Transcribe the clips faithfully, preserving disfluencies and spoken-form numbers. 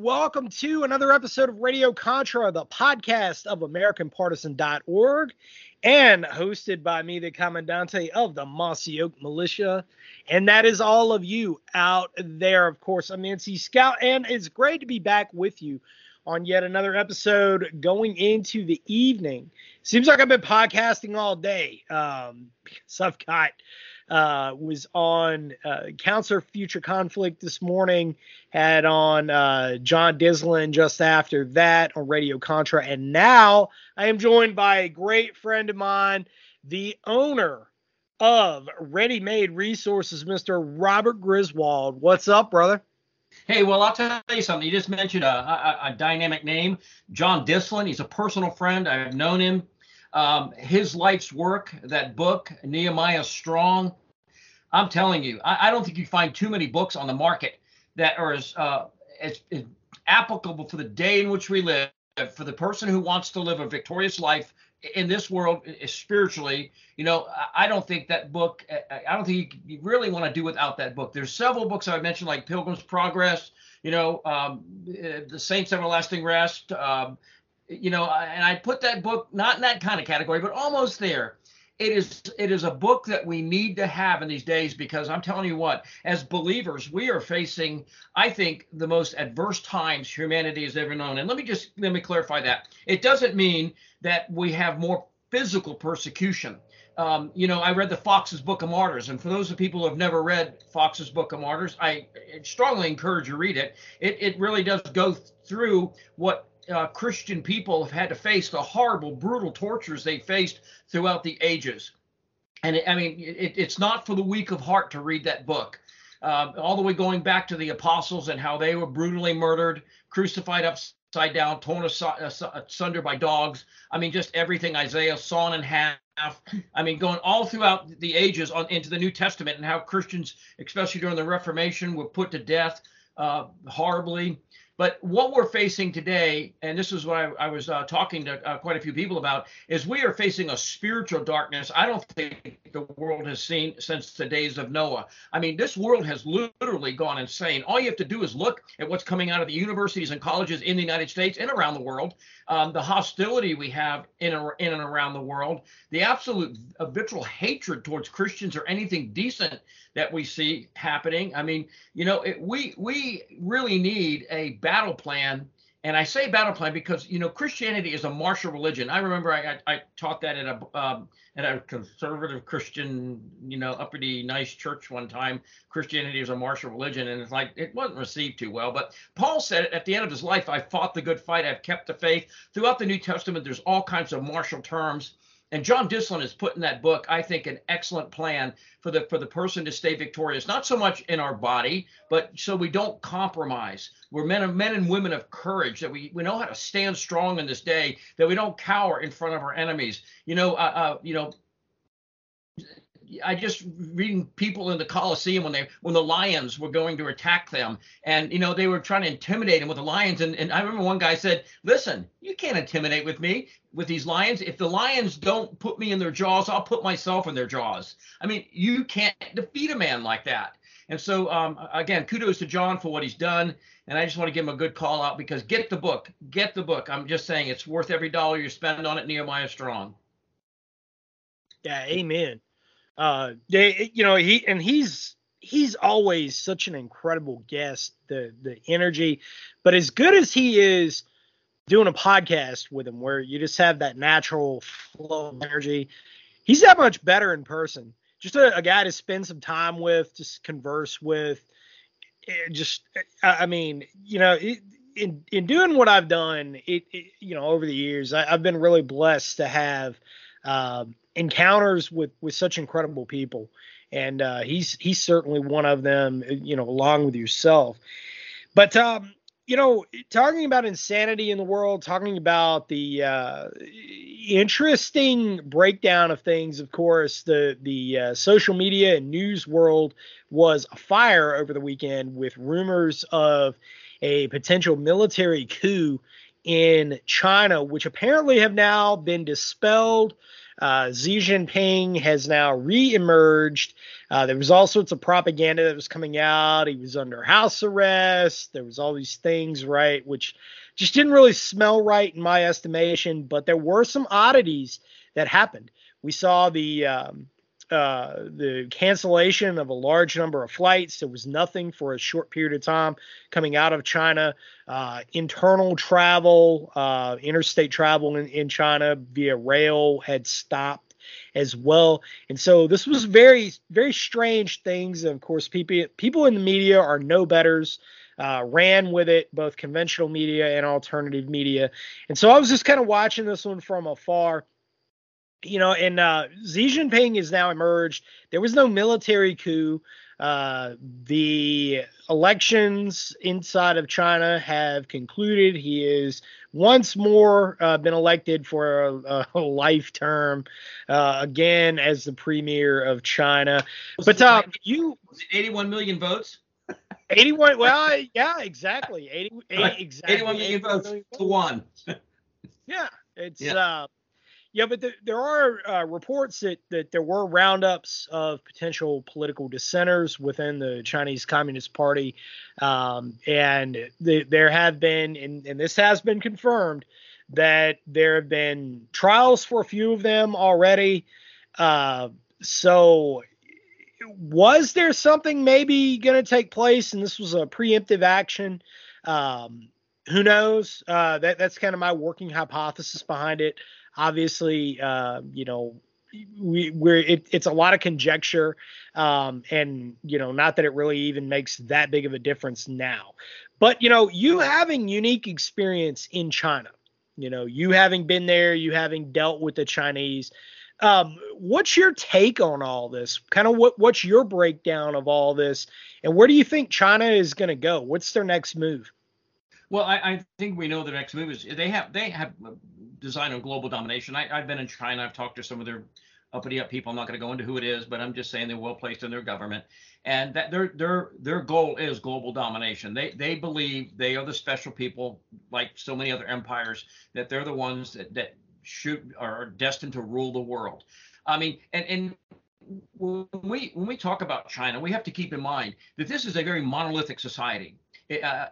Welcome to another episode of Radio Contra, the podcast of American Partisan dot org, and hosted by me, the Commandante of the Mossy Oak Militia, and that is all of you out there. Of course, I'm N C Scout, and it's great to be back with you on yet another episode going into the evening. Seems like I've been podcasting all day, um, because I've got... Uh, was on uh, Counselor Future Conflict this morning, had on uh, John Disland just after that on Radio Contra, and now I am joined by a great friend of mine, the owner of Ready Made Resources, Mister Robert Griswold. What's up, brother? Hey, well, I'll tell you something. You just mentioned a, a, a dynamic name, John Disland. He's a personal friend. I've known him. Um, his life's work, that book, Nehemiah Strong, I'm telling you, I, I don't think you find too many books on the market that are as, uh, as, as applicable for the day in which we live, for the person who wants to live a victorious life in this world spiritually. You know, I, I don't think that book, I, I don't think you, you really want to do without that book. There's several books I mentioned, like Pilgrim's Progress, you know, um, The Saints Everlasting Rest, um, You know, and I put that book not in that kind of category, but almost there. It is it is a book that we need to have in these days, because I'm telling you what, as believers, we are facing, I think, the most adverse times humanity has ever known. And let me just let me clarify that. It doesn't mean that we have more physical persecution. Um, you know, I read the Fox's Book of Martyrs, and for those of people who have never read Fox's Book of Martyrs, I strongly encourage you to read it. It it really does go th- through what Uh, Christian people have had to face, the horrible, brutal tortures they faced throughout the ages. And it, I mean, it, it's not for the weak of heart to read that book, uh, all the way going back to the apostles and how they were brutally murdered, crucified upside down, torn asunder by dogs. I mean, just everything. Isaiah sawn in half. I mean, going all throughout the ages on into the New Testament, and how Christians, especially during the Reformation, were put to death uh, horribly. But what we're facing today, and this is what I, I was uh, talking to uh, quite a few people about, is we are facing a spiritual darkness I don't think the world has seen since the days of Noah. I mean, this world has literally gone insane. All you have to do is look at what's coming out of the universities and colleges in the United States and around the world, um, the hostility we have in, in and around the world, the absolute vitriol hatred towards Christians or anything decent that we see happening. I mean, you know, it, we we really need a battle plan. And I say battle plan because, you know, Christianity is a martial religion. I remember I I, I taught that at a um, at a conservative Christian, you know, uppity nice church one time. Christianity is a martial religion, and it's like it wasn't received too well. But Paul said it at the end of his life: I fought the good fight, I've kept the faith. Throughout the New Testament, there's all kinds of martial terms. And John Disland has put in that book, I think, an excellent plan for the for the person to stay victorious, not so much in our body, but so we don't compromise. We're men of men and women of courage, that we, we know how to stand strong in this day, that we don't cower in front of our enemies. You know, uh, uh, you know, I just reading people in the Colosseum when they when the lions were going to attack them, and you know they were trying to intimidate them with the lions. And, and I remember one guy said, "Listen, you can't intimidate with me with these lions. If the lions don't put me in their jaws, I'll put myself in their jaws." I mean, you can't defeat a man like that. And so, um, again, kudos to John for what he's done. And I just want to give him a good call out, because get the book, get the book. I'm just saying, it's worth every dollar you spend on it. Nehemiah Strong. Yeah. Amen. Uh, they, you know, he, and he's, he's always such an incredible guest, the, the energy, but as good as he is doing a podcast with him, where you just have that natural flow of energy, he's that much better in person. Just a, a guy to spend some time with, just converse with. Just, I mean, you know, it, in in doing what I've done, it, it you know, over the years, I, I've been really blessed to have uh, encounters with, with such incredible people, and uh, he's he's certainly one of them. You know, along with yourself. But um, you know, talking about insanity in the world, talking about the uh, interesting breakdown of things, of course, the, the uh, social media and news world was afire over the weekend with rumors of a potential military coup in China, which apparently have now been dispelled. Uh, Xi Jinping has now reemerged. Uh, there was all sorts of propaganda that was coming out. He was under house arrest. There was all these things, right, which just didn't really smell right in my estimation. But there were some oddities that happened. We saw the um, uh, the cancellation of a large number of flights. There was nothing for a short period of time coming out of China. Uh, internal travel, uh, interstate travel in, in China via rail had stopped as well. And so this was very, very strange things. And of course, people, people in the media are no betters, uh, ran with it, both conventional media and alternative media. And so I was just kind of watching this one from afar, you know, and, uh, Xi Jinping is now emerged. There was no military coup. Uh, the elections inside of China have concluded. He is once more uh, been elected for a, a life term, uh, again, as the premier of China. Was but uh, like, you was it eighty-one million votes? eighty-one. Well, yeah, exactly. eighty, eighty, exactly. eighty-one million votes to one. Yeah, it's yeah. uh Yeah, but the, there are uh, reports that, that there were roundups of potential political dissenters within the Chinese Communist Party. Um, and the, there have been, and, and this has been confirmed, that there have been trials for a few of them already. Uh, so was there something maybe going to take place? And this was a preemptive action. Um, who knows? Uh, that, that's kind of my working hypothesis behind it. Obviously, uh, you know, we, we're it, it's a lot of conjecture, um, and, you know, not that it really even makes that big of a difference now. But, you know, you having unique experience in China, you know, you having been there, you having dealt with the Chinese. Um, what's your take on all this? Kind of what what's your breakdown of all this? And where do you think China is going to go? What's their next move? Well, I, I think we know the next move is they have they have design on global domination. I, I've been in China. I've talked to some of their uppity up people. I'm not going to go into who it is, but I'm just saying they're well placed in their government, and that their their their goal is global domination. They they believe they are the special people, like so many other empires, that they're the ones that that should are destined to rule the world. I mean, and and. When we when we talk about China, we have to keep in mind that this is a very monolithic society. It, uh,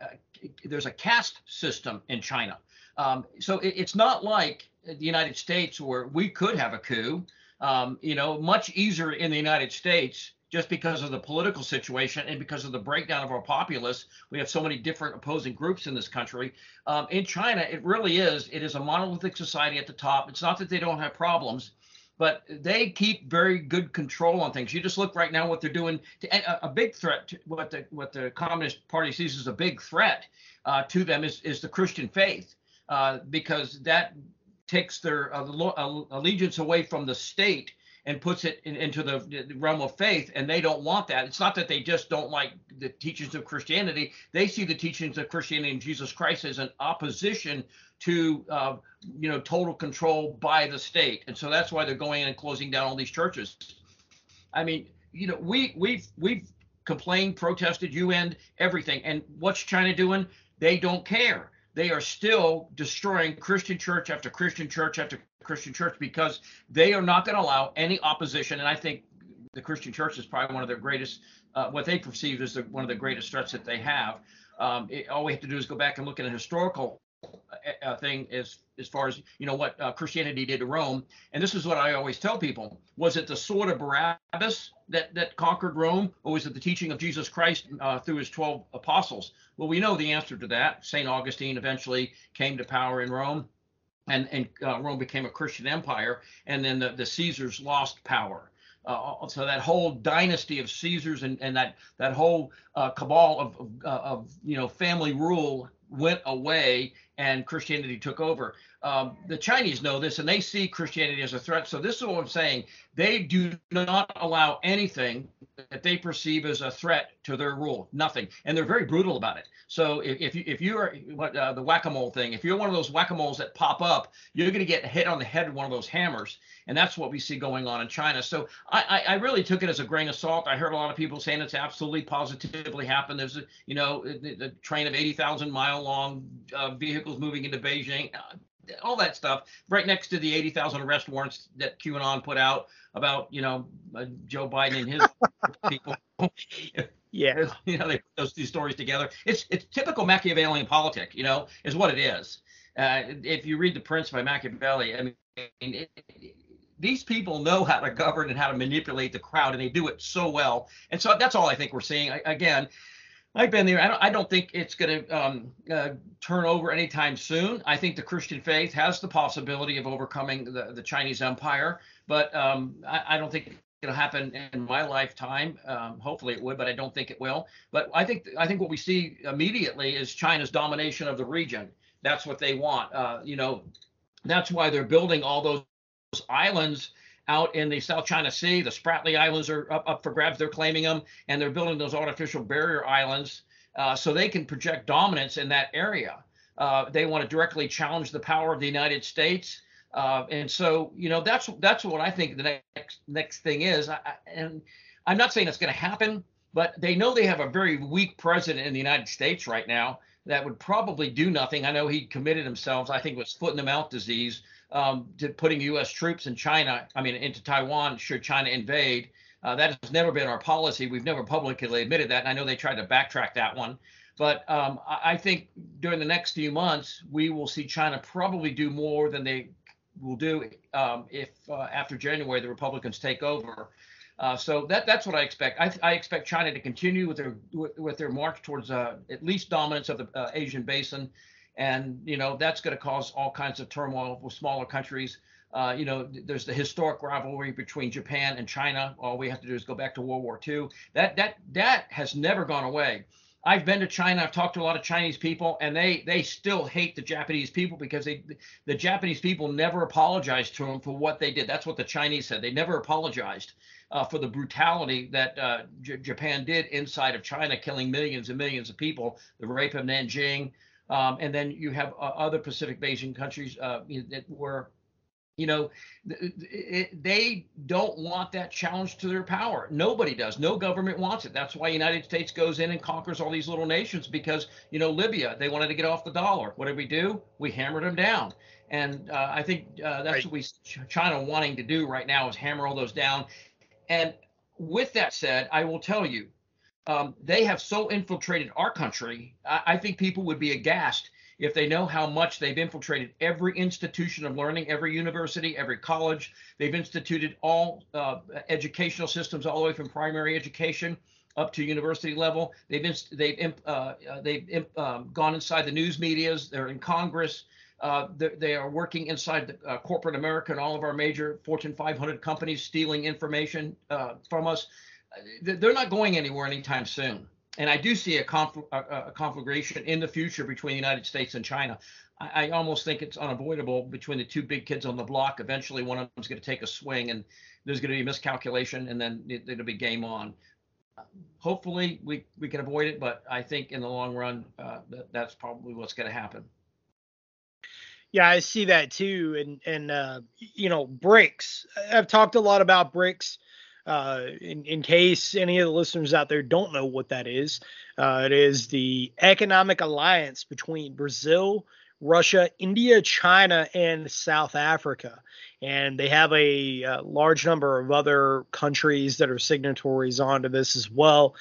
there's a caste system in China. Um, so it, it's not like the United States where we could have a coup, um, you know, much easier in the United States just because of the political situation and because of the breakdown of our populace. We have so many different opposing groups in this country. Um, in China, it really is. It is a monolithic society at the top. It's not that they don't have problems, but they keep very good control on things. You just look right now what they're doing. To, a, a big threat, to what the what the Communist Party sees as a big threat uh, to them is, is the Christian faith, uh, because that takes their uh, allegiance away from the state and puts it in, into the, the realm of faith, and they don't want that. It's not that they just don't like the teachings of Christianity. They see the teachings of Christianity and Jesus Christ as an opposition to uh, you know, total control by the state. And so that's why they're going in and closing down all these churches. I mean, you know, we we've we've complained, protested, you end everything. And what's China doing? They don't care. They are still destroying Christian church after Christian church after Christian church because they are not going to allow any opposition. And I think the Christian church is probably one of their greatest uh, what they perceive as the, one of the greatest threats that they have. Um, it, all we have to do is go back and look at a historical uh, thing as as far as, you know, what uh, Christianity did to Rome. And this is what I always tell people. Was it the sword of Barabbas that, that conquered Rome, or was it the teaching of Jesus Christ uh, through his twelve apostles? Well, we know the answer to that. Saint Augustine eventually came to power in Rome, and, and uh, Rome became a Christian empire, and then the, the Caesars lost power. Uh, so that whole dynasty of Caesars and, and that that whole uh, cabal of, of, uh, of, you know, family rule went away, and Christianity took over. Um, the Chinese know this, and they see Christianity as a threat. So this is what I'm saying. They do not allow anything that they perceive as a threat to their rule. Nothing. And they're very brutal about it. So if, if, you, if you're uh, the whack-a-mole thing, if you're one of those whack-a-moles that pop up, you're going to get hit on the head with one of those hammers. And that's what we see going on in China. So I, I really took it as a grain of salt. I heard a lot of people saying it's absolutely positively happened. There's a, you know, the, the train of eighty thousand mile long uh, vehicles moving into Beijing. Uh, all that stuff right next to the eighty thousand arrest warrants that QAnon put out about, you know, uh, Joe Biden and his people. Yeah. You know, they put those two stories together. It's it's typical Machiavellian politic, you know, is what it is. Uh, if you read The Prince by Machiavelli, I mean, it, it, these people know how to govern and how to manipulate the crowd, and they do it so well. And so that's all I think we're seeing. I, again, I've been there. I don't, I don't think it's going to um, uh, turn over anytime soon. I think the Christian faith has the possibility of overcoming the, the Chinese empire, but um, I, I don't think it'll happen in my lifetime. Um, hopefully it would, but I don't think it will. But I think I think what we see immediately is China's domination of the region. That's what they want. Uh, you know, that's why they're building all those islands out in the South China Sea. The Spratly Islands are up, up for grabs. They're claiming them, and they're building those artificial barrier islands uh, so they can project dominance in that area. Uh, they want to directly challenge the power of the United States. Uh, and so, you know, that's that's what I think the next next thing is. I, I, and I'm not saying it's going to happen, but they know they have a very weak president in the United States right now that would probably do nothing. I know he committed himself, I think it was foot in the mouth disease, Um, to putting U S troops in China, I mean, into Taiwan, should China invade. Uh, that has never been our policy. We've never publicly admitted that. And I know they tried to backtrack that one. But um, I think during the next few months, we will see China probably do more than they will do um, if uh, after January the Republicans take over. Uh, so that that's what I expect. I, I expect China to continue with their with their march towards uh, at least dominance of the uh, Asian basin. And, you know, that's going to cause all kinds of turmoil with smaller countries. Uh, you know, there's the historic rivalry between Japan and China. All we have to do is go back to World War Two. That that that has never gone away. I've been to China. I've talked to a lot of Chinese people, and they they still hate the Japanese people because they the Japanese people never apologized to them for what they did. That's what the Chinese said. They never apologized uh, for the brutality that uh, J- Japan did inside of China, killing millions and millions of people, the rape of Nanjing. Um, and then you have uh, other Pacific Asian countries uh, that were, you know, th- it, they don't want that challenge to their power. Nobody does. No government wants it. That's why the United States goes in and conquers all these little nations because, you know, Libya, they wanted to get off the dollar. What did we do? We hammered them down. And uh, I think uh, that's right. What we China wanting to do right now is hammer all those down. And with that said, I will tell you, Um, they have so infiltrated our country, I, I think people would be aghast if they know how much they've infiltrated every institution of learning, every university, every college. They've instituted all uh, educational systems all the way from primary education up to university level. They've inst- they've imp- uh, they've imp- um, gone inside the news medias. They're in Congress. Uh, they, they are working inside the, uh, corporate America and all of our major Fortune five hundred companies, stealing information uh, from us. They're not going anywhere anytime soon. And I do see a, confl- a, a conflagration in the future between the United States and China. I, I almost think it's unavoidable between the two big kids on the block. Eventually, one of them is going to take a swing, and there's going to be miscalculation, and then it, it'll be game on. Hopefully, we, we can avoid it, but I think in the long run, uh, th- that's probably what's going to happen. Yeah, I see that too. And, and uh, you know, BRICS. I've talked a lot about BRICS. Uh, in, in case any of the listeners out there don't know what that is, uh, it is the economic alliance between Brazil, Russia, India, China, and South Africa. And they have a, a large number of other countries that are signatories onto this as well.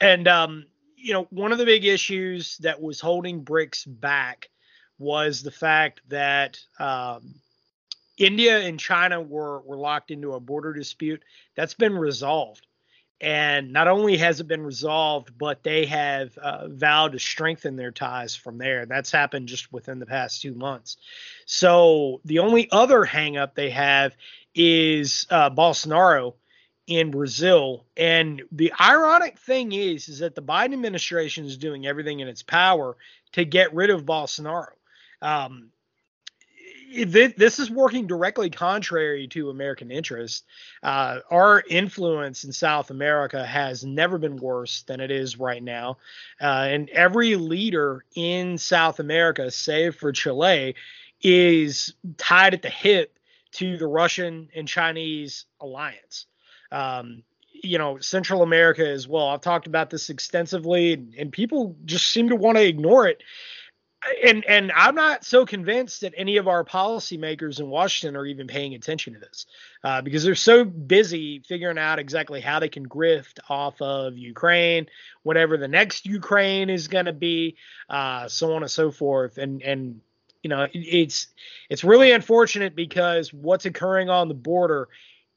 And, um, you know, one of the big issues that was holding BRICS back was the fact that um, India and China were, were locked into a border dispute. That's been resolved. And not only has it been resolved, but they have uh, vowed to strengthen their ties from there. That's happened just within the past two months. So the only other hangup they have is uh, Bolsonaro in Brazil. And the ironic thing is, is that the Biden administration is doing everything in its power to get rid of Bolsonaro. Um, This is working directly contrary to American interests. Uh, our influence in South America has never been worse than it is right now. Uh, and every leader in South America, save for Chile, is tied at the hip to the Russian and Chinese alliance. Um, you know, Central America as well. I've talked about this extensively, and, and people just seem to want to ignore it. And and I'm not so convinced that any of our policymakers in Washington are even paying attention to this uh, because they're so busy figuring out exactly how they can grift off of Ukraine, whatever the next Ukraine is going to be, uh, so on and so forth. And, and you know, it, it's it's really unfortunate because what's occurring on the border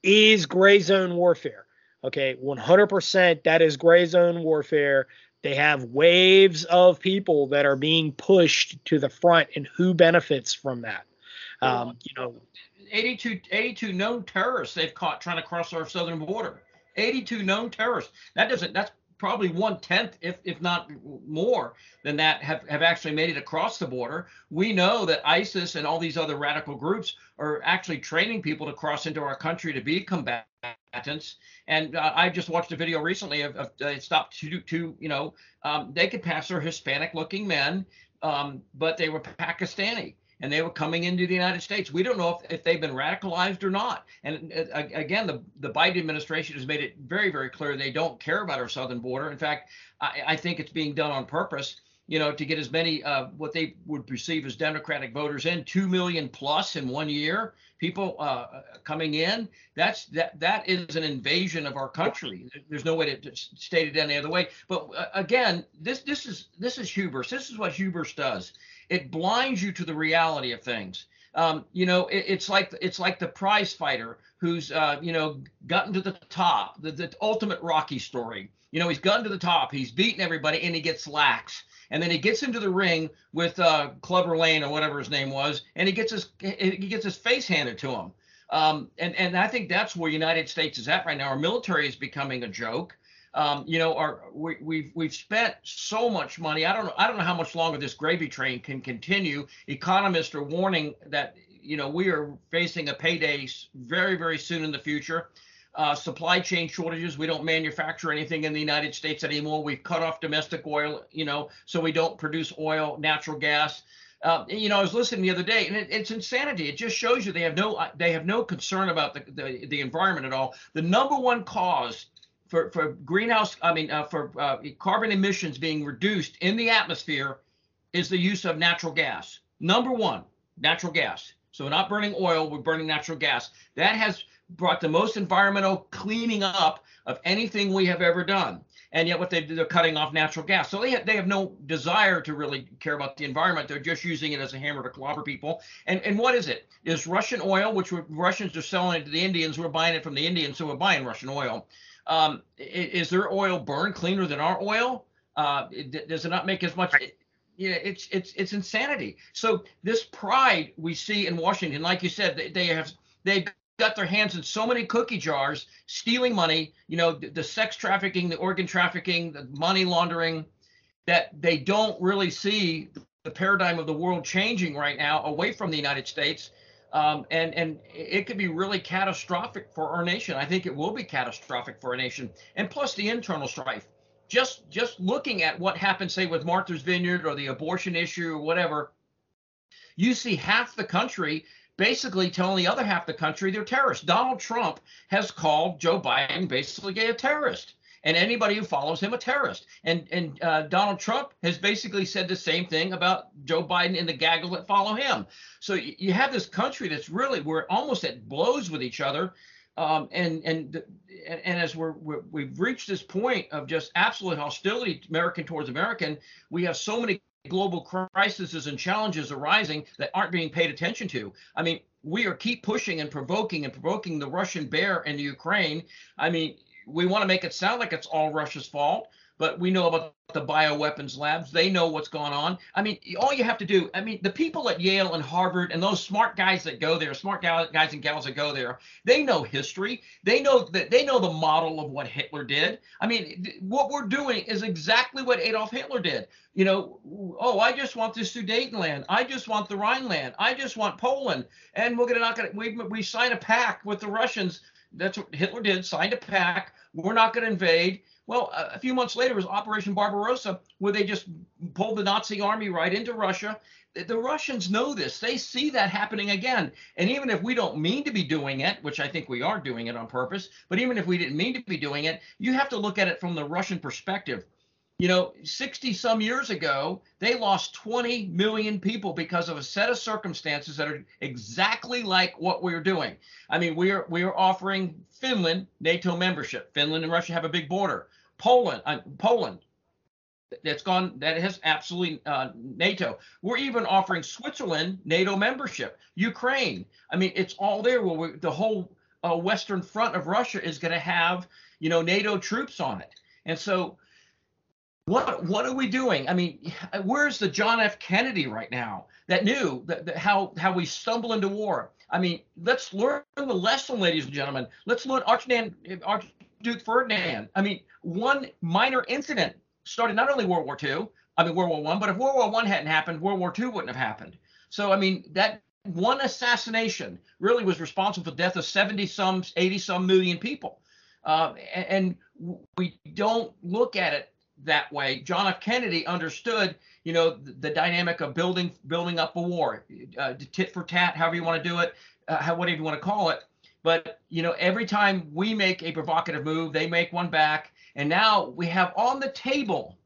is gray zone warfare. OK, one hundred percent that is gray zone warfare. They have waves of people that are being pushed to the front, and who benefits from that? Um, you know, eighty-two, eighty-two known terrorists they've caught trying to cross our southern border. eighty-two known terrorists. That doesn't. That's probably one tenth, if if not more than that, have have actually made it across the border. We know that ISIS and all these other radical groups are actually training people to cross into our country to be combatant. And uh, I just watched a video recently of, of uh, it's stopped to, to you know, um, they could pass their Hispanic looking men, um, but they were Pakistani and they were coming into the United States. We don't know if, if they've been radicalized or not. And uh, again, the, the Biden administration has made it very, very clear they don't care about our southern border. In fact, I, I think it's being done on purpose, you know, to get as many uh, what they would perceive as Democratic voters in, two million plus in one year. People uh, coming in, that's that that is an invasion of our country. There's no way to, to state it any other way. But uh, again, this this is this is hubris. This is what hubris does. It blinds you to the reality of things. Um, you know, it, it's like it's like the prize fighter who's, uh, you know, gotten to the top, the, the ultimate Rocky story. You know, he's gotten to the top. He's beaten everybody and he gets lax. And then he gets into the ring with uh, Clubber Lang or whatever his name was, and he gets his he gets his face handed to him. Um, and and I think that's where the United States is at right now. Our military is becoming a joke. Um, you know, our we, we've we've spent so much money. I don't know. I don't know how much longer this gravy train can continue. Economists are warning that you know we are facing a payday very very soon in the future. Uh, supply chain shortages. We don't manufacture anything in the United States anymore. We've cut off domestic oil, you know, so we don't produce oil, natural gas. Uh, you know, I was listening the other day, and it, it's insanity. It just shows you they have no they have no concern about the the, the environment at all. The number one cause for for greenhouse, I mean, uh, for uh, carbon emissions being reduced in the atmosphere is the use of natural gas. Number one, natural gas. So we're not burning oil, we're burning natural gas. That has brought the most environmental cleaning up of anything we have ever done. And yet what they do, they're cutting off natural gas. So they have, they have no desire to really care about the environment. They're just using it as a hammer to clobber people. And and what is it? It's Russian oil, which we're, Russians are selling it to the Indians. We're buying it from the Indians, so we're buying Russian oil. Um, is their oil burned cleaner than our oil? Uh, does it not make as much... It, Yeah, it's it's it's insanity. So this pride we see in Washington, like you said, they, they have they've got their hands in so many cookie jars, stealing money. You know, the, the sex trafficking, the organ trafficking, the money laundering, that they don't really see the paradigm of the world changing right now away from the United States, um, and and it could be really catastrophic for our nation. I think it will be catastrophic for our nation, and plus the internal strife. Just just looking at what happened, say, with Martha's Vineyard or the abortion issue or whatever, You see half the country basically telling the other half the country they're terrorists. Donald Trump has called Joe Biden basically a terrorist, and anybody who follows him a terrorist. And and uh, Donald Trump has basically said the same thing about Joe Biden and the gaggle that follow him. So you, you have this country that's really, we're almost at blows with each other. Um, and and and as we're, we're we've reached this point of just absolute hostility, American towards American, we have so many global crises and challenges arising that aren't being paid attention to. I mean, we are keep pushing and provoking and provoking the Russian bear and the Ukraine. I mean, we want to make it sound like it's all Russia's fault, but we know about the bioweapons labs. They know what's going on. I mean, all you have to do, I mean, the people at Yale and Harvard and those smart guys that go there, smart guys and gals that go there, they know history. They know that they know the model of what Hitler did. I mean, what we're doing is exactly what Adolf Hitler did. You know, oh, I just want the Sudetenland. I just want the Rhineland. I just want Poland. And we're gonna not gonna we we sign a pact with the Russians. That's what Hitler did. Signed a pact. We're not gonna invade. Well, a few months later was Operation Barbarossa, where they just pulled the Nazi army right into Russia. The Russians know this. They see that happening again. And even if we don't mean to be doing it, which I think we are doing it on purpose, but even if we didn't mean to be doing it, you have to look at it from the Russian perspective. You know, sixty some years ago, they lost twenty million people because of a set of circumstances that are exactly like what we're doing. I mean, we are we are offering Finland NATO membership. Finland and Russia have a big border. Poland, uh, Poland, that's gone. That has absolutely uh, NATO. We're even offering Switzerland NATO membership. Ukraine. I mean, it's all there. Well, we, the whole uh, Western front of Russia is going to have, you know, NATO troops on it, and so. What what are we doing? I mean, where's the John F. Kennedy right now that knew that, that how how we stumble into war? I mean, let's learn the lesson, ladies and gentlemen. Let's learn Archduke Ferdinand. I mean, one minor incident started not only World War Two, I mean World War One, but if World War One hadn't happened, World War Two wouldn't have happened. So I mean, that one assassination really was responsible for the death of seventy some, eighty some million people, uh, and, and we don't look at it that way. John F. Kennedy understood, you know, the, the dynamic of building building up a war, uh, tit for tat, however you want to do it, uh, how, whatever you want to call it. But, you know, every time we make a provocative move, they make one back. And now we have on the table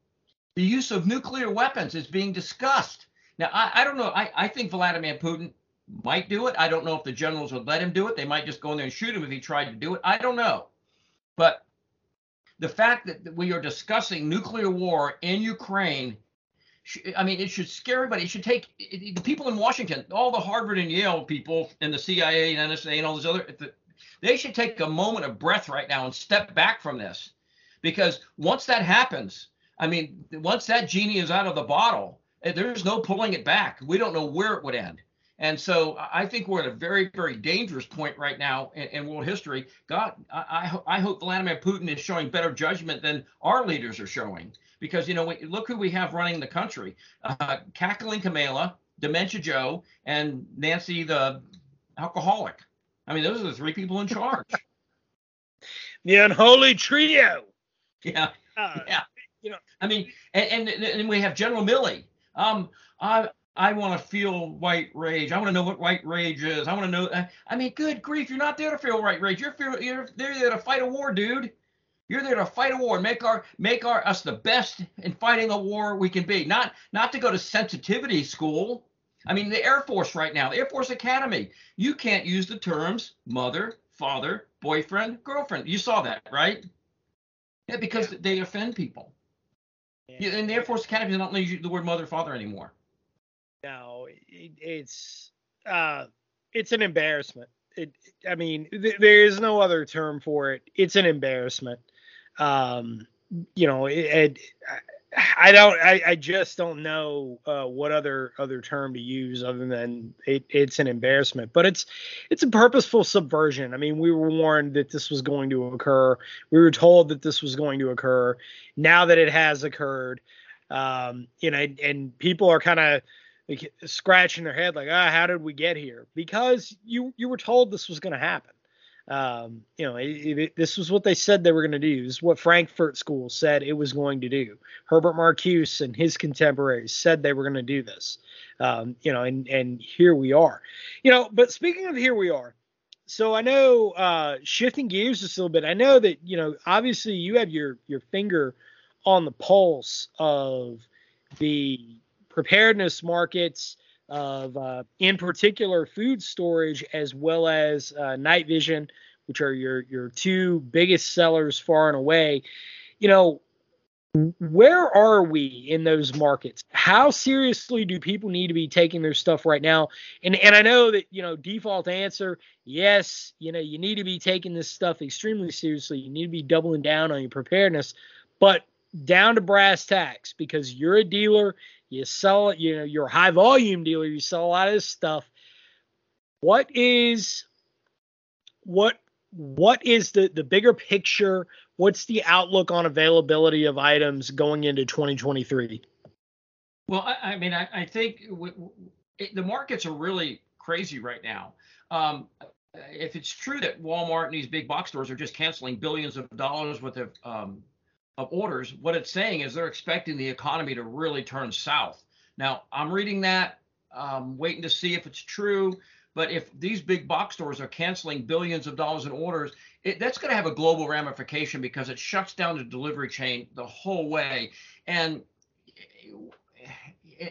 the use of nuclear weapons is being discussed. Now, I, I don't know. I, I think Vladimir Putin might do it. I don't know if the generals would let him do it. They might just go in there and shoot him if he tried to do it. I don't know. But the fact that we are discussing nuclear war in Ukraine, I mean, it should scare everybody. It should take it, the people in Washington, all the Harvard and Yale people and the C I A and N S A and all those other, they should take a moment of breath right now and step back from this. Because once that happens, I mean, once that genie is out of the bottle, there's no pulling it back. We don't know where it would end. And so I think we're at a very, very dangerous point right now in, in world history. God, I, I, I hope Vladimir Putin is showing better judgment than our leaders are showing. Because, you know, we, look who we have running the country. Uh, Cackling Kamala, Dementia Joe, and Nancy the alcoholic. I mean, those are the three people in charge. The unholy trio. Yeah. Uh, yeah. You know, I mean, and, and, and we have General Milley. Um, I. I want to feel white rage. I want to know what white rage is. I want to know. I mean, good grief. You're not there to feel white rage. You're, feel, you're they're there to fight a war, dude. You're there to fight a war. Make our make our us the best in fighting a war we can be. Not not to go to sensitivity school. I mean, the Air Force right now, the Air Force Academy. You can't use the terms mother, father, boyfriend, girlfriend. You saw that, right? Yeah, because they offend people. Yeah. And the Air Force Academy does not use the word mother, father anymore. No, it, it's uh, it's an embarrassment. It, I mean, th- there is no other term for it. It's an embarrassment. Um, you know, it, it, I don't. I, I just don't know uh, what other other term to use other than it, it's an embarrassment. But it's it's a purposeful subversion. I mean, we were warned that this was going to occur. We were told that this was going to occur. Now that it has occurred, um, you know, and people are kind of scratching their head like, ah, how did we get here? Because you you were told this was going to happen. Um, you know, it, it, this was what they said they were going to do. This is what Frankfurt School said it was going to do. Herbert Marcuse and his contemporaries said they were going to do this. Um, you know, and, and here we are. You know, but speaking of here we are, so I know uh, shifting gears just a little bit, I know that, you know, obviously you have your, your finger on the pulse of the preparedness markets, of uh, in particular food storage, as well as uh, night vision, which are your your two biggest sellers far and away. You know, where are we in those markets? How seriously do people need to be taking their stuff right now? And and I know that, you know, default answer, yes, you know, you need to be taking this stuff extremely seriously. You need to be doubling down on your preparedness, but down to brass tacks, because you're a dealer. You sell it, you know, you're a high volume dealer. You sell a lot of this stuff. What is, what, what is the, the bigger picture? What's the outlook on availability of items going into twenty twenty-three? Well, I, I mean, I, I think w- w- it, the markets are really crazy right now. Um, if it's true that Walmart and these big box stores are just canceling billions of dollars worth of, um, of orders, what it's saying is they're expecting the economy to really turn south. Now, I'm reading that, um, waiting to see if it's true, but if these big box stores are canceling billions of dollars in orders, it, that's going to have a global ramification, because it shuts down the delivery chain the whole way. And,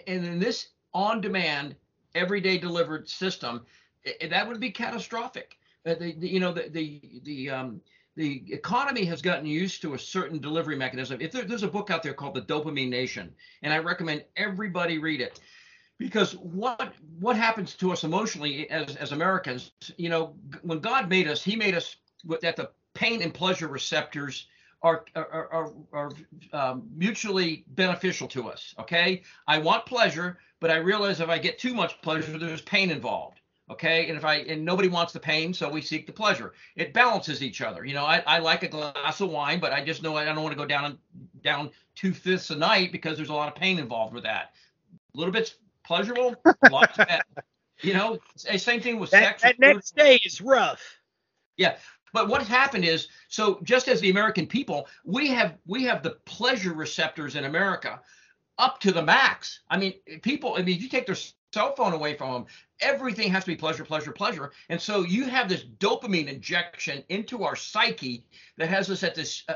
and in this on-demand, everyday delivered system, it, that would be catastrophic. Uh, the, the, you know, the, the, the um, The economy has gotten used to a certain delivery mechanism. If there, there's a book out there called The Dopamine Nation, and I recommend everybody read it, because what what happens to us emotionally as, as Americans, you know, when God made us, he made us that the pain and pleasure receptors are, are, are, are um, mutually beneficial to us, okay? I want pleasure, but I realize if I get too much pleasure, there's pain involved. Okay, and if I and nobody wants the pain, so we seek the pleasure. It balances each other. You know, I, I like a glass of wine, but I just know I don't want to go down down two fifths a night, because there's a lot of pain involved with that. A little bit's pleasurable, lots of bad. You know, same thing with that, sex. That next day is rough. Yeah, but what's happened is, so just as the American people, we have we have the pleasure receptors in America up to the max. I mean, people. I mean, if you take their cell phone away from them, everything has to be pleasure, pleasure, pleasure. And so you have this dopamine injection into our psyche that has us at this uh,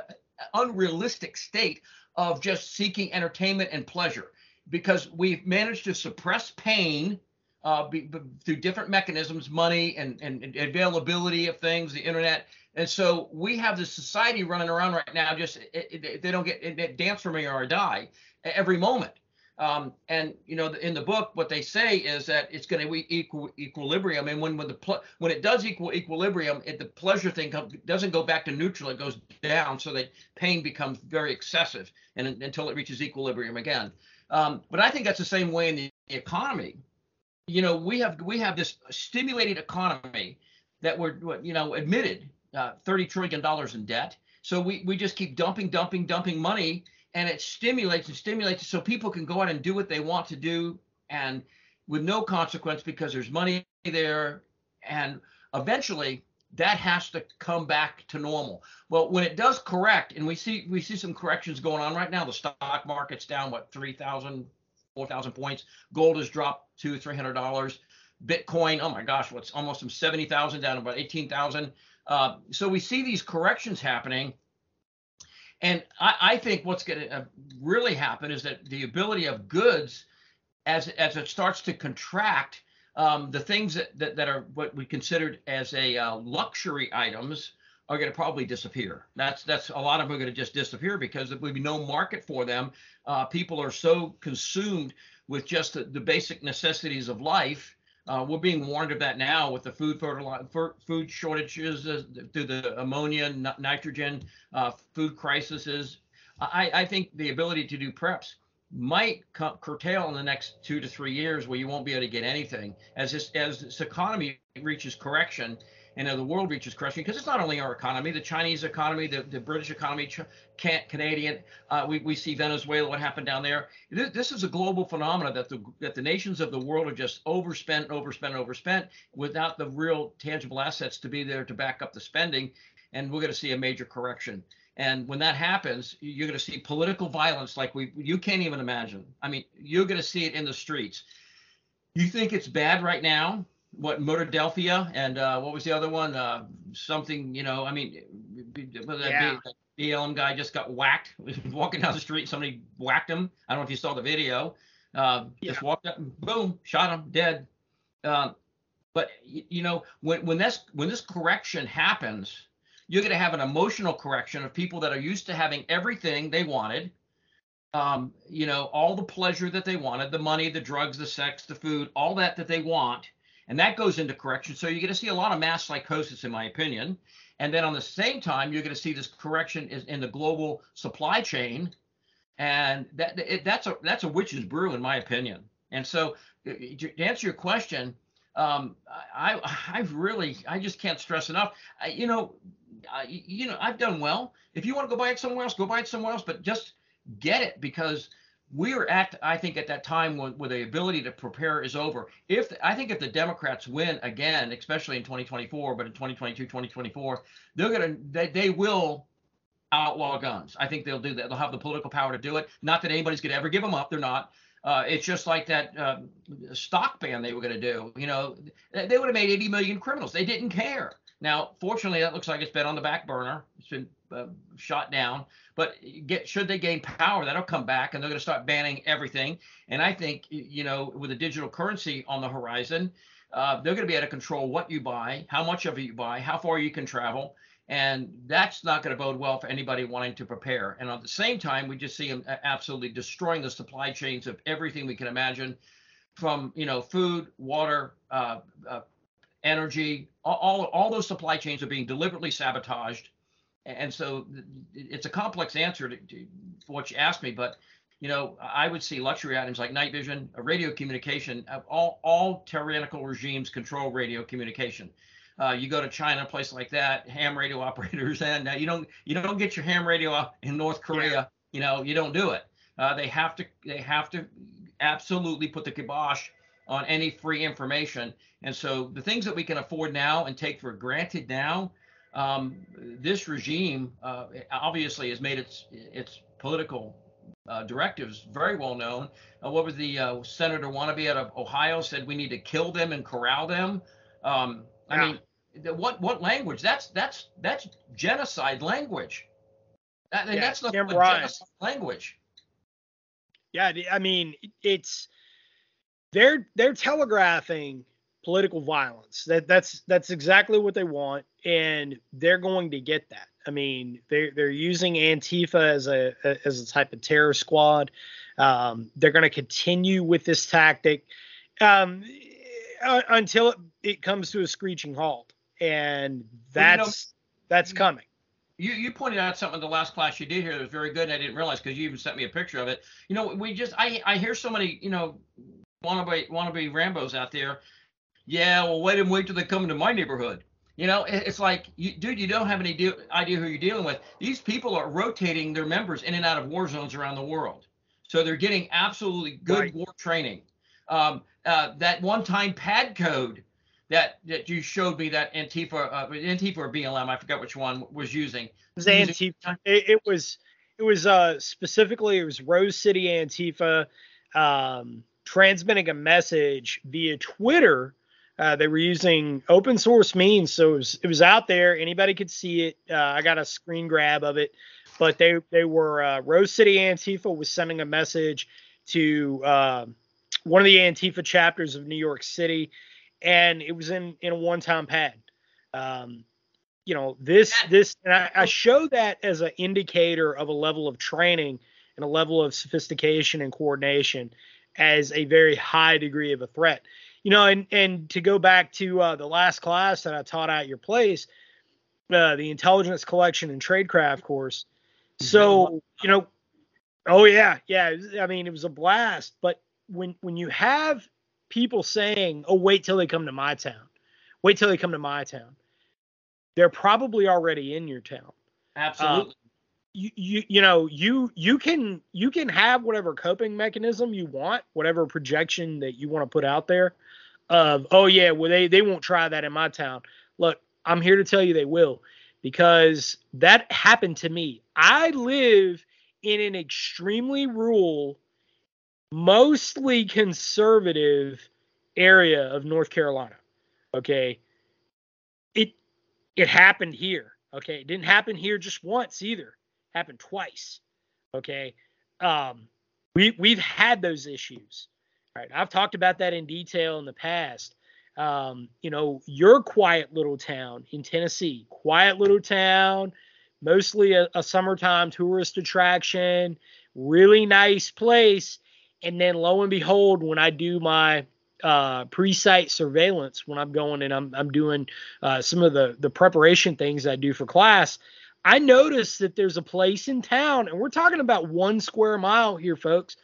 unrealistic state of just seeking entertainment and pleasure, because we've managed to suppress pain uh, be, be, through different mechanisms, money and, and, and availability of things, the internet. And so we have this society running around right now, just it, it, they don't get it, dance for me or I die every moment. Um, and, you know, in the book, what they say is that it's going to equal equilibrium. And when when the pl- when it does equal equilibrium, it, the pleasure thing com- doesn't go back to neutral. It goes down, so that pain becomes very excessive, and until it reaches equilibrium again. Um, but I think that's the same way in the economy. You know, we have we have this stimulated economy that we're, you know, admitted uh, thirty trillion dollars in debt. So we, we just keep dumping, dumping, dumping money. And it stimulates and stimulates, so people can go out and do what they want to do, and with no consequence, because there's money there. And eventually that has to come back to normal. Well, when it does correct, and we see we see some corrections going on right now, the stock market's down, what, three thousand, four thousand points. Gold has dropped to three hundred dollars. Bitcoin, oh my gosh, what's almost from seventy thousand down to about eighteen thousand. Uh, so we see these corrections happening. And I, I think what's going to really happen is that the ability of goods, as as it starts to contract, um, the things that, that, that are what we considered as a uh, luxury items are going to probably disappear. That's that's a lot of them are going to just disappear, because there will be no market for them. Uh, people are so consumed with just the, the basic necessities of life. Uh, we're being warned of that now with the food fertilizer, food shortages uh, through the ammonia, n- nitrogen, uh, food crises. I, I think the ability to do preps might curtail in the next two to three years where you won't be able to get anything as this, as this economy reaches correction and as the world reaches correction, because it's not only our economy, the Chinese economy, the, the British economy, can't Canadian, uh, we, we see Venezuela, what happened down there. This, this is a global phenomenon that the, that the nations of the world are just overspent, overspent, overspent without the real tangible assets to be there to back up the spending. And we're going to see a major correction. And when that happens, you're going to see political violence like we you can't even imagine. I mean, you're going to see it in the streets. You think it's bad right now? What, Murderdelphia and uh, what was the other one? Uh, something, you know, I mean, was that, yeah. that B L M guy just got whacked walking down the street. Somebody whacked him. I don't know if you saw the video. Uh, yeah. Just walked up, boom, shot him, dead. Um, but, you know, when, when, this, when this correction happens, you're going to have an emotional correction of people that are used to having everything they wanted, um, you know, all the pleasure that they wanted, the money, the drugs, the sex, the food, all that that they want. And that goes into correction. So you're going to see a lot of mass psychosis, in my opinion. And then on the same time, you're going to see this correction is in the global supply chain. And that it, that's a that's a witch's brew, in my opinion. And so to answer your question, um, I, I really I just can't stress enough, I, you know, Uh, you know, I've done well. If you want to go buy it somewhere else, go buy it somewhere else, but just get it, because we are at, I think, at that time when, where the ability to prepare is over. If I think if the Democrats win again, especially in twenty twenty-four, but in twenty twenty-two, twenty twenty-four, they're going to, they, they will outlaw guns. I think they'll do that. They'll have the political power to do it. Not that anybody's going to ever give them up. They're not. Uh, it's just like that uh, stock ban they were going to do. You know, they would have made eighty million criminals. They didn't care. Now, fortunately, that looks like it's been on the back burner. It's been uh, shot down. But get, should they gain power, that'll come back, and they're going to start banning everything. And I think, you know, with a digital currency on the horizon, uh, they're going to be able to control what you buy, how much of it you buy, how far you can travel. And that's not going to bode well for anybody wanting to prepare. And at the same time, we just see them absolutely destroying the supply chains of everything we can imagine, from, you know, food, water, uh, uh, energy, all all those supply chains are being deliberately sabotaged. And so it's a complex answer to, to for what you asked me, but, you know, I would see luxury items like night vision, radio communication, all, all tyrannical regimes control radio communication. Uh, you go to China, a place like that, ham radio operators, and uh, you don't you don't get your ham radio up in North Korea, yeah. you know, you don't do it. Uh, they have to they have to absolutely put the kibosh on any free information. And so the things that we can afford now and take for granted now, um, this regime uh, obviously has made its its political uh, directives very well known. Uh, what was the uh, Senator wannabe out of Ohio said? We need to kill them and corral them. Um, I yeah. mean, the, what what language? That's that's that's genocide language. That, yeah, that's not right. genocide language. Yeah, I mean, it's. They're they're telegraphing political violence. That that's that's exactly what they want, and they're going to get that. I mean, they're they're using Antifa as a as a type of terror squad. Um, they're going to continue with this tactic um, uh, until it, it comes to a screeching halt, and that's well, you know, that's coming. You you pointed out something in the last class you did here that was very good, and I didn't realize because you even sent me a picture of it. You know, we just I I hear so many you know. Wannabe, wannabe Rambos out there. Yeah, well, wait and wait till they come into my neighborhood. You know, it's like, you, dude, you don't have any de- idea who you're dealing with. These people are rotating their members in and out of war zones around the world. So they're getting absolutely good right. war training. Um, uh, that one-time pad code that, that you showed me that Antifa, uh, Antifa or B L M, I forgot which one, was using. It was Antifa. It, it was, it was uh, specifically, it was Rose City Antifa. Um, transmitting a message via Twitter. Uh, they were using open source means, so it was, it was out there. Anybody could see it. Uh, I got a screen grab of it, but they, they were, uh, Rose City Antifa was sending a message to uh, one of the Antifa chapters of New York City, and it was in, in a one-time pad. Um, you know, this, this, and I, I show that as an indicator of a level of training and a level of sophistication and coordination as a very high degree of a threat, you know, and, and to go back to uh, the last class that I taught at your place, uh, the intelligence collection and tradecraft course. So, you know, Oh, yeah. Yeah. I mean, it was a blast. But when when you have people saying, oh, wait till they come to my town, wait till they come to my town, they're probably already in your town. Absolutely. Um, you, you you know, you you can you can have whatever coping mechanism you want, whatever projection that you want to put out there of, oh, yeah, well, they, they won't try that in my town. Look, I'm here to tell you they will, because that happened to me. I live in an extremely rural, mostly conservative area of North Carolina. Okay. It it happened here. Okay. It didn't happen here just once either. It happened twice. Okay. Um we we've had those issues. All right. I've talked about that in detail in the past. Um, you know, your quiet little town in Tennessee, quiet little town, mostly a, a summertime tourist attraction, really nice place. And then lo and behold, when I do my uh, pre-site surveillance, when I'm going and I'm, I'm doing uh, some of the, the preparation things I do for class, I notice that there's a place in town, and we're talking about one square mile here, folks.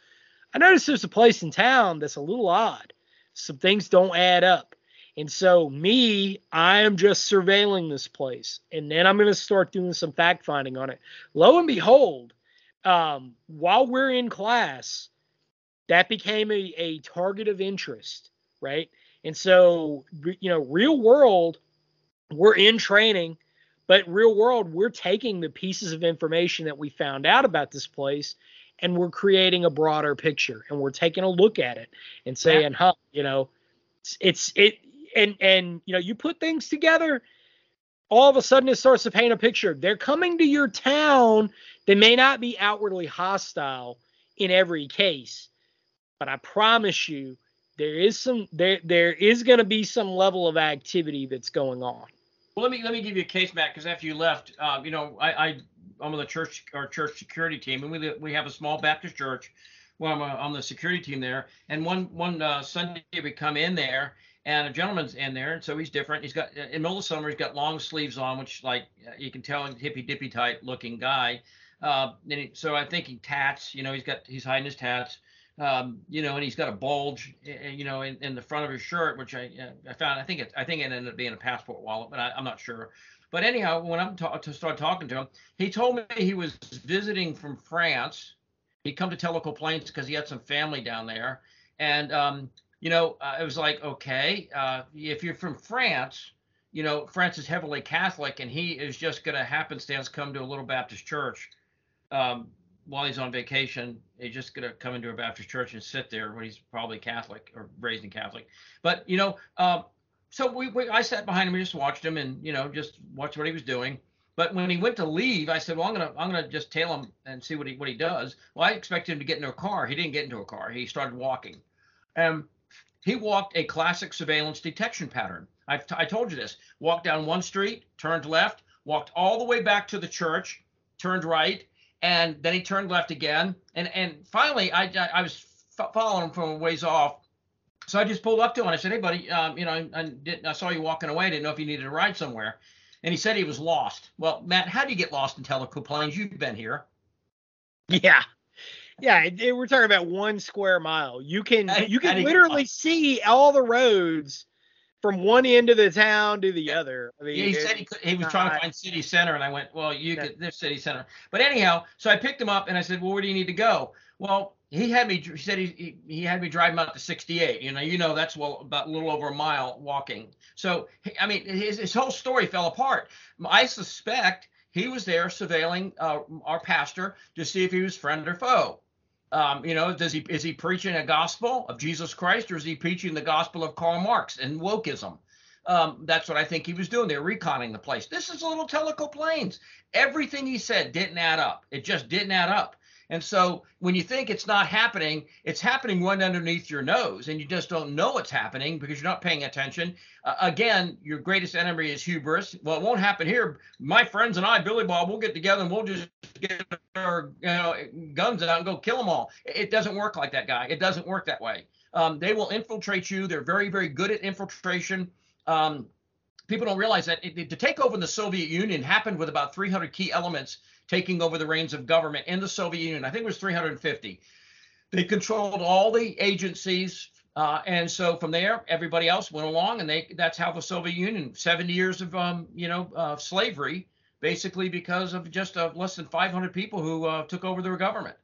I notice there's a place in town that's a little odd. Some things don't add up. And so me, I am just surveilling this place. And then I'm going to start doing some fact finding on it. Lo and behold, um, while we're in class, that became a, a target of interest, right? And so, you know, real world, we're in training, but real world, we're taking the pieces of information that we found out about this place, and we're creating a broader picture, and we're taking a look at it and saying, huh, you know, it's it. And, and, you know, you put things together, all of a sudden it starts to paint a picture. They're coming to your town. They may not be outwardly hostile in every case, but I promise you, there is some there there is going to be some level of activity that's going on. Well, let me let me give you a case, Matt, because after you left, uh, you know, I, I I'm on the church our church security team, and we we have a small Baptist church where I'm on the security team there. And one one uh, Sunday we come in there, and a gentleman's in there, and so he's different. He's got, in the middle of summer, he's got long sleeves on, which, like, you can tell, hippy dippy type looking guy. Uh, and he, so I'm thinking tats. You know, he's got he's hiding his tats. Um, you know, and he's got a bulge, you know, in, in the front of his shirt, which I uh, I found. I think it I think it ended up being a passport wallet, but I, I'm not sure. But anyhow, when I'm ta- to start talking to him, he told me he was visiting from France. He'd come to Tellico Plains because he had some family down there, and um, you know, uh, it was like, okay, uh, if you're from France, you know, France is heavily Catholic, and he is just gonna happenstance come to a little Baptist church. Um, While he's on vacation, he's just going to come into a Baptist church and sit there when he's probably Catholic or raised in Catholic. But, you know, um, so we, we I sat behind him and just watched him and, you know, just watched what he was doing. But when he went to leave, I said, well, I'm going to I'm going to just tail him and see what he what he does. Well, I expected him to get into a car. He didn't get into a car. He started walking. Um, he walked a classic surveillance detection pattern. I've t- I told you this. Walked down one street, turned left, walked all the way back to the church, turned right. And then he turned left again. And and finally, I I was f- following him from a ways off. So I just pulled up to him. And I said, hey, buddy, um, you know, I, I, didn't, I saw you walking away. I didn't know if you needed a ride somewhere. And he said he was lost. Well, Matt, how do you get lost in Tellico Plains? You've been here. Yeah. Yeah. It, it, we're talking about one square mile. You can I, you can literally see all the roads from one end of the town to the other. I mean, yeah, he said he, could, he was trying to find city center, and I went, well, you yeah. could, there's city center. But anyhow, so I picked him up, and I said, well, where do you need to go? Well, he had me, he said he, he had me drive him out to sixty-eight. You know, you know that's well, about a little over a mile walking. So, I mean, his, his whole story fell apart. I suspect he was there surveilling uh, our pastor to see if he was friend or foe. Um, you know, does he is he preaching a gospel of Jesus Christ, or is he preaching the gospel of Karl Marx and wokeism? Um, that's what I think he was doing. They're reconning the place. This is a little Tellico Plains. Everything he said didn't add up. It just didn't add up. And so when you think it's not happening, it's happening right underneath your nose, and you just don't know it's happening because you're not paying attention. Uh, again, your greatest enemy is hubris. Well, it won't happen here. My friends and I, Billy Bob, we'll get together and we'll just get our you know, guns out and go kill them all. It doesn't work like that, guy. It doesn't work that way. Um, they will infiltrate you. They're very, very good at infiltration. Um, people don't realize that it, the takeover in the Soviet Union happened with about three hundred key elements taking over the reins of government in the Soviet Union. I think it was three hundred fifty. They controlled all the agencies. Uh, and so from there, everybody else went along, and they that's how the Soviet Union, seventy years of, um, you know, uh, slavery, basically because of just uh, less than five hundred people who uh, took over their government.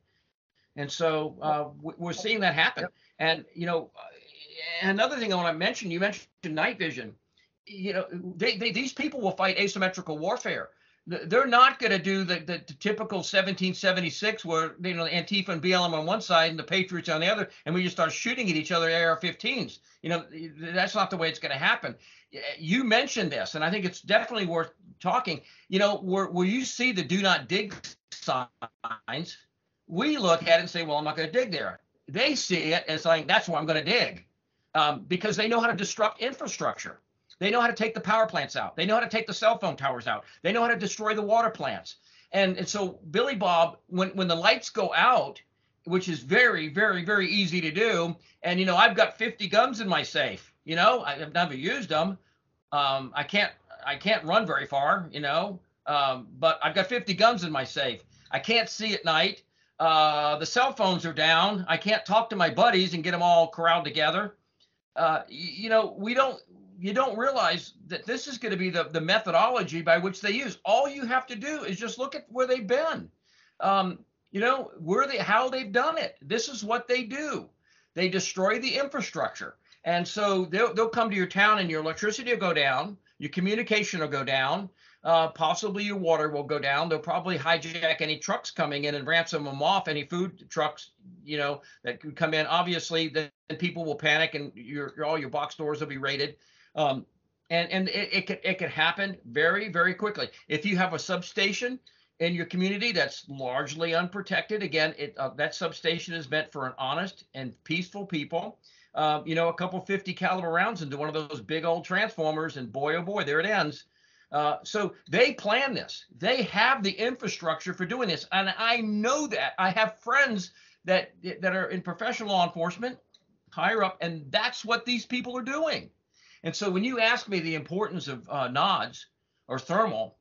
And so uh, we're seeing that happen. And, you know, another thing I want to mention, you mentioned night vision. You know, they, they, these people will fight asymmetrical warfare. They're not going to do the, the, the typical seventeen seventy-six where, you know, Antifa and B L M on one side and the Patriots on the other, and we just start shooting at each other A R fifteens. You know, that's not the way it's going to happen. You mentioned this, and I think it's definitely worth talking. You know, where, where you see the do not dig signs, we look at it and say, well, I'm not going to dig there. They see it as like, that's where I'm going to dig, um, because they know how to disrupt infrastructure. They know how to take the power plants out. They know how to take the cell phone towers out. They know how to destroy the water plants. And, and so Billy Bob, when, when the lights go out, which is very, very, very easy to do, and, you know, I've got fifty guns in my safe. You know, I've never used them. Um, I can't I can't run very far, you know, um, but I've got fifty guns in my safe. I can't see at night. Uh, the cell phones are down. I can't talk to my buddies and get them all corralled together. Uh, you, you know, we don't. You don't realize that this is going to be the, the methodology by which they use. All you have to do is just look at where they've been, um, you know, where they, how they've done it. This is what they do. They destroy the infrastructure. And so they'll, they'll come to your town and your electricity will go down. Your communication will go down. Uh, possibly your water will go down. They'll probably hijack any trucks coming in and ransom them off, any food trucks, you know, that could come in. Obviously, then people will panic and your, your all your box stores will be raided. Um, and and it, it could it could happen very, very quickly. If you have a substation in your community that's largely unprotected, again, it, uh, that substation is meant for an honest and peaceful people. Uh, you know, a couple fifty caliber rounds into one of those big old transformers, and boy, oh boy, there it ends. Uh, so they plan this. They have the infrastructure for doing this, and I know that. I have friends that that are in professional law enforcement, higher up, and that's what these people are doing. And so when you ask me the importance of uh, nods or thermal,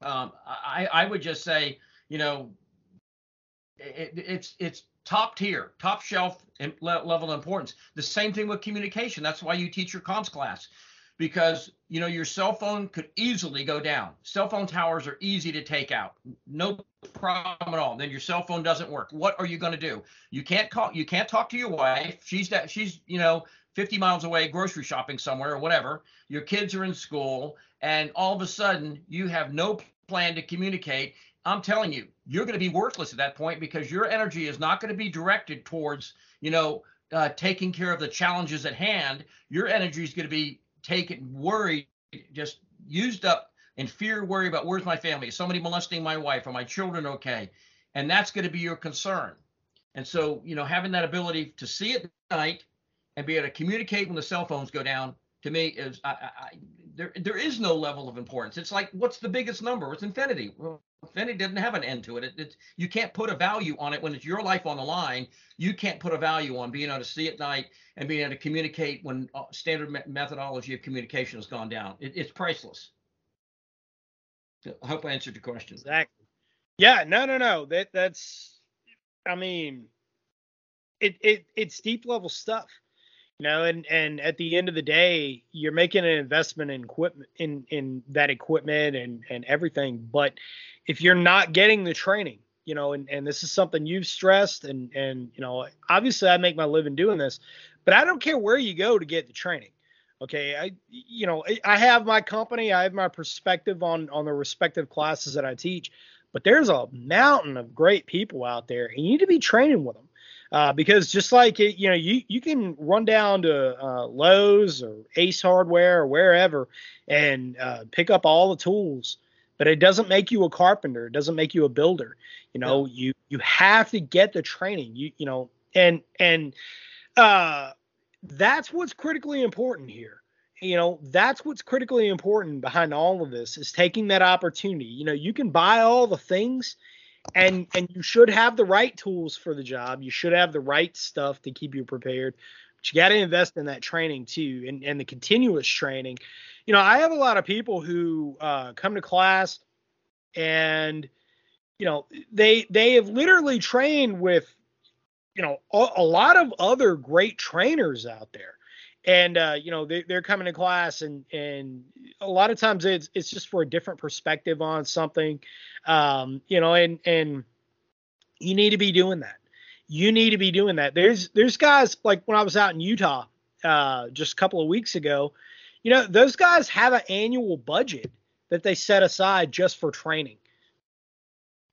um, I, I would just say, you know, it, it's it's top tier, top shelf level importance. The same thing with communication. That's why you teach your comms class, because, you know, your cell phone could easily go down. Cell phone towers are easy to take out. No problem at all. Then your cell phone doesn't work. What are you going to do? You can't call. You can't talk to your wife. She's that she's, you know, fifty miles away grocery shopping somewhere or whatever. Your kids are in school, and all of a sudden you have no plan to communicate. I'm telling you, you're going to be worthless at that point, because your energy is not going to be directed towards, you know, uh, taking care of the challenges at hand. Your energy is going to be taken, worried, just used up in fear, worry about, where's my family? Is somebody molesting my wife? Are my children okay? And that's going to be your concern. And so, you know, having that ability to see at night and be able to communicate when the cell phones go down, to me, is I, I, there. There is no level of importance. It's like, what's the biggest number? It's infinity. Well, infinity doesn't have an end to it. It, it. You can't put a value on it when it's your life on the line. You can't put a value on being able to see at night and being able to communicate when standard me- methodology of communication has gone down. It, it's priceless. So I hope I answered your question. Exactly. Yeah. No. No. No. That. That's. I mean, it. It. It's deep level stuff. You know, and, and at the end of the day, you're making an investment in equipment, in, in that equipment and, and everything. But if you're not getting the training, you know, and, and this is something you've stressed, and, and, you know, obviously I make my living doing this, but I don't care where you go to get the training. OK, I, you know, I have my company. I have my perspective on on the respective classes that I teach. But there's a mountain of great people out there, and you need to be training with them. Uh, because just like, it, you know, you, you can run down to uh, Lowe's or Ace Hardware or wherever and uh, pick up all the tools, but it doesn't make you a carpenter. It doesn't make you a builder. You know, yeah. you you have to get the training, you you know, and and uh, that's what's critically important here. You know, that's what's critically important behind all of this, is taking that opportunity. You know, you can buy all the things. And and you should have the right tools for the job. You should have the right stuff to keep you prepared. But you got to invest in that training, too, and, and the continuous training. You know, I have a lot of people who uh, come to class and you know, they they have literally trained with, you know, a, a lot of other great trainers out there. And, uh, you know, they, they're coming to class and, and a lot of times it's it's just for a different perspective on something, um, you know, and and you need to be doing that. You need to be doing that. There's there's guys like when I was out in Utah uh, just a couple of weeks ago, you know, those guys have an annual budget that they set aside just for training.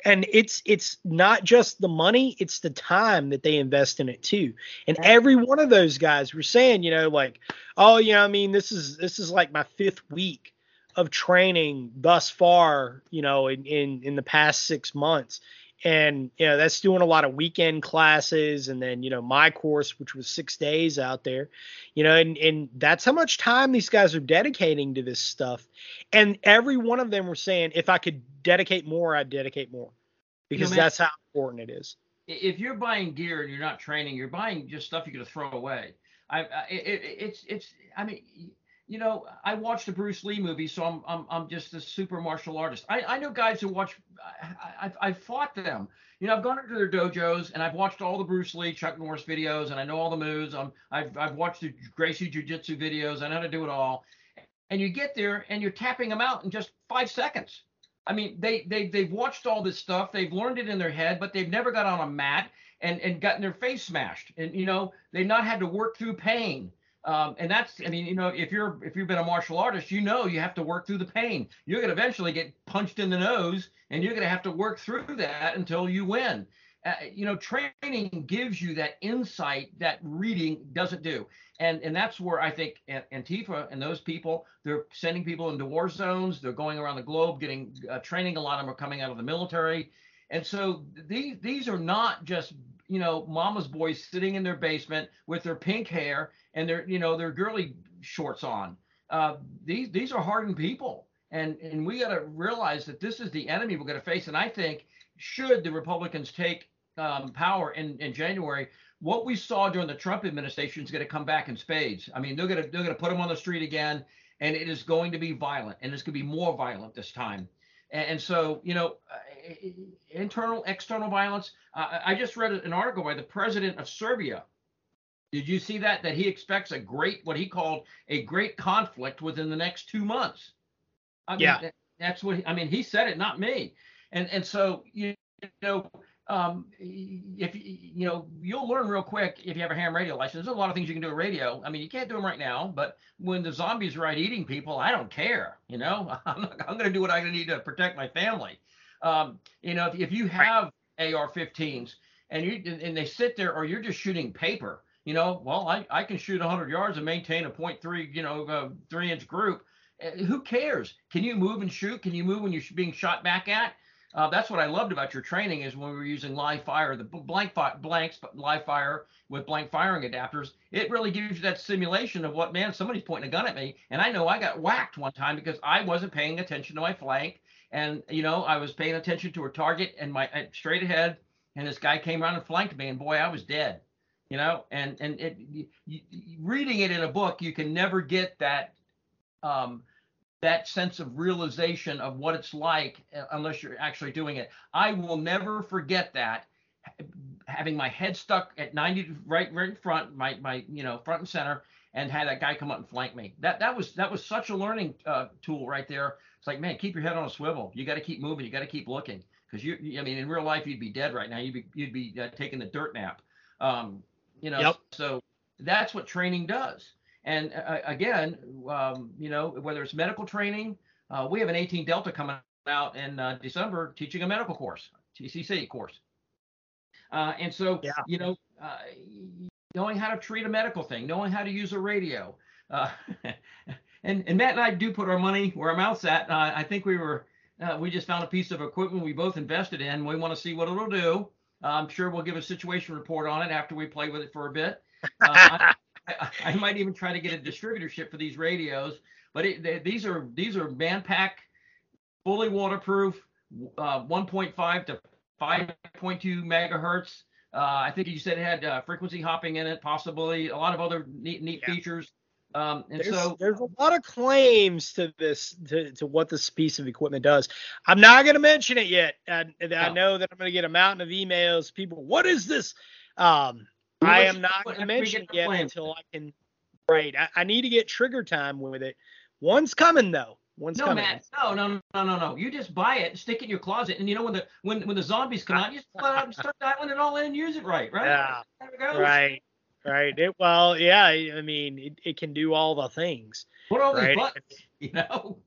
And it's it's not just the money, it's the time that they invest in it too. And every one of those guys were saying, you know, like, oh, you know, I mean, this is this is like my fifth week of training thus far, you know, in in, in the past six months. And, you know, that's doing a lot of weekend classes. And then, you know, my course, which was six days out there, you know, and, and that's how much time these guys are dedicating to this stuff. And every one of them were saying, if I could dedicate more, I'd dedicate more because you know, man, that's how important it is. If you're buying gear and you're not training, you're buying just stuff you're going to throw away. I, I it, it's, it's, I mean, you know, I watched the Bruce Lee movie, so I'm I'm I'm just a super martial artist. I, I know guys who watch. I, I I fought them. You know, I've gone into their dojos and I've watched all the Bruce Lee, Chuck Norris videos, and I know all the moves. I'm I've I've watched the Gracie Jiu-Jitsu videos. I know how to do it all. And you get there and you're tapping them out in just five seconds. I mean, they they they've watched all this stuff. They've learned it in their head, but they've never got on a mat and and gotten their face smashed. And you know, they've not had to work through pain. Um, and that's, I mean, you know, if you're, if you've been a martial artist, you know, you have to work through the pain. You're going to eventually get punched in the nose and you're going to have to work through that until you win. Uh, you know, training gives you that insight that reading doesn't do. And, and that's where I think Antifa and those people, they're sending people into war zones. They're going around the globe, getting uh, training. A lot of them are coming out of the military. And so these, these are not just, you know, mama's boys sitting in their basement with their pink hair and their, you know, their girly shorts on. Uh, these these are hardened people, and and we got to realize that this is the enemy we're going to face. And I think should the Republicans take um, power in, in January, what we saw during the Trump administration is going to come back in spades. I mean, they're going to they're going to put them on the street again, and it is going to be violent, and it's going to be more violent this time. And so, you know, internal, external violence. Uh, I just read an article by the president of Serbia. Did you see that? That he expects a great, what he called a great conflict within the next two months. I mean, yeah, that, that's what, I mean, he said it, not me. And and so, you know, um, if, you know, you'll learn real quick if you have a ham radio license. There's a lot of things you can do at radio. I mean, you can't do them right now, but when the zombies are out eating people, I don't care. You know, I'm, not, I'm going to do what I need to protect my family. Um, you know, if, if you have A R fifteens and you and they sit there, or you're just shooting paper, you know, well, I, I can shoot one hundred yards and maintain a point three, you know, uh, three inch group. Uh, who cares? Can you move and shoot? Can you move when you're being shot back at? Uh, that's what I loved about your training is when we were using live fire, the blank fi- blanks, but live fire with blank firing adapters. It really gives you that simulation of what, man, somebody's pointing a gun at me. And I know I got whacked one time because I wasn't paying attention to my flank. And, you know, I was paying attention to a target and my uh, straight ahead. And this guy came around and flanked me. And, boy, I was dead, you know. And and it, you, you, reading it in a book, you can never get that um that sense of realization of what it's like unless you're actually doing it. I will never forget that, having my head stuck at ninety right, right in front, my, my, you know, front and center, and had that guy come up and flank me. That, that was, that was such a learning uh, tool right there. It's like, man, keep your head on a swivel. You got to keep moving. You got to keep looking. Cause you, I mean, in real life, you'd be dead right now. You'd be, you'd be uh, taking the dirt nap. Um, you know, yep. So that's what training does. And uh, again, um, you know, whether it's medical training, uh, we have an eighteen Delta coming out in uh, December teaching a medical course, T C C course. Uh, and so, yeah. you know, uh, knowing how to treat a medical thing, knowing how to use a radio. Uh, and, and Matt and I do put our money where our mouth's at. Uh, I think we were, uh, we just found a piece of equipment we both invested in. We want to see what it'll do. Uh, I'm sure we'll give a situation report on it after we play with it for a bit. Uh, I, I, I might even try to get a distributorship for these radios, but it, they, these are these are Manpack, fully waterproof, uh, one point five to five point two megahertz. Uh, I think you said it had uh, frequency hopping in it, possibly a lot of other neat, neat yeah. features. Um, and there's, so there's a lot of claims to this, to, to what this piece of equipment does. I'm not going to mention it yet. I, no. I know that I'm going to get a mountain of emails. People, what is this? Um, what I am not going to mention it yet until I can. Right. I, I need to get trigger time with it. One's coming though. One's no, coming. Man, no, no, no, no, no. You just buy it, stick it in your closet, and you know when the when when the zombies come out, you just pull it out and start dialing it all in and use it right, right? Yeah. There it goes. Right. Right. It, well, yeah. I mean, it, it can do all the things. What are all right? these buttons? You know.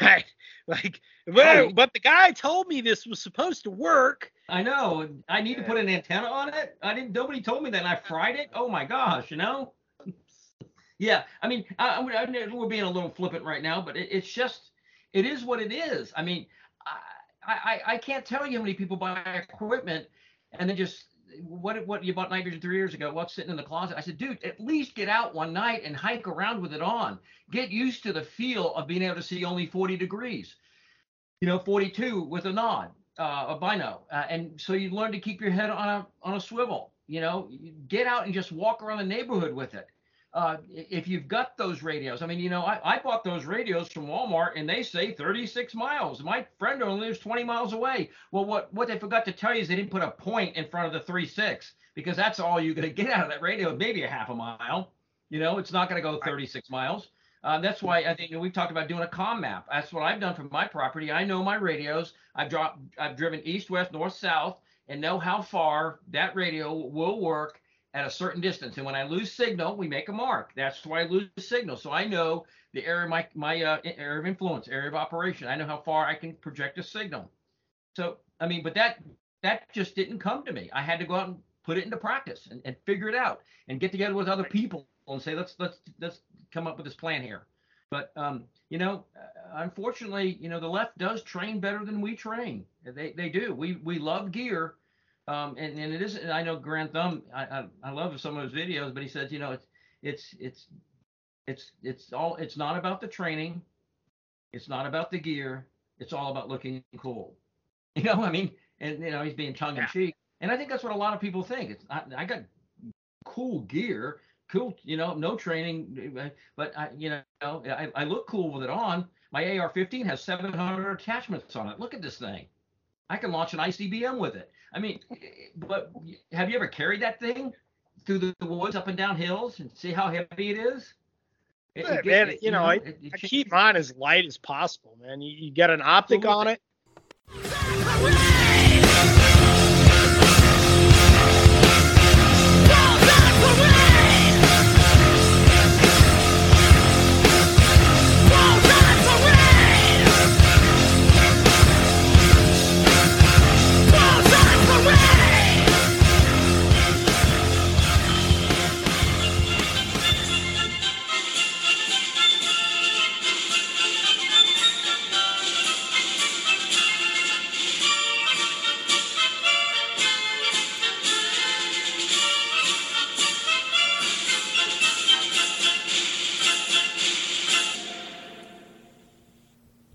Right. Like, but, but the guy told me this was supposed to work. I know. I need to put an antenna on it. I didn't. Nobody told me that. And I fried it. Oh my gosh. You know. Yeah. I mean, I, I, I, we're being a little flippant right now, but it, it's just, it is what it is. I mean, I, I I can't tell you how many people buy equipment and then just. What what you bought nitrogen three years ago? What's sitting in the closet? I said, dude, at least get out one night and hike around with it on. Get used to the feel of being able to see only forty degrees, you know, forty-two with a nod, uh, a bino, uh, and so you learn to keep your head on a on a swivel. You know, get out and just walk around the neighborhood with it. Uh, if you've got those radios, I mean, you know, I, I bought those radios from Walmart and they say thirty-six miles. My friend only lives twenty miles away. Well, what, what they forgot to tell you is they didn't put a point in front of the three six because that's all you're going to get out of that radio, maybe a half a mile. You know, it's not going to go thirty-six miles. Uh, that's why I think, you know, we've talked about doing a comm map. That's what I've done for my property. I know my radios. I've dropped, I've driven east, west, north, south, and know how far that radio will work at a certain distance. And when I lose signal, we make a mark. That's why I lose signal. So I know the area of my, my uh, area of influence, area of operation. I know how far I can project a signal. So, I mean, but that that just didn't come to me. I had to go out and put it into practice and, and figure it out and get together with other people and say, let's let's let's come up with this plan here. But, um, you know, unfortunately, you know, the left does train better than we train. They they do. We we love gear. Um, and, and it isn't, I know Grand Thumb, I, I, I love some of his videos, but he says, you know, it's, it's, it's, it's, it's all, it's not about the training. It's not about the gear. It's all about looking cool. You know, I mean, and, you know, he's being tongue in cheek. And I think that's what a lot of people think. It's I, I got cool gear, cool, you know, no training, but I, you know, I, I look cool with it on. My A R fifteen has seven hundred attachments on it. Look at this thing. I can launch an I C B M with it. I mean, but have you ever carried that thing through the woods, up and down hills, and see how heavy it is? It, yeah, it, man, it, you know, it, it, I, I keep mine as light as possible, man. You, you get an optic absolutely. On it.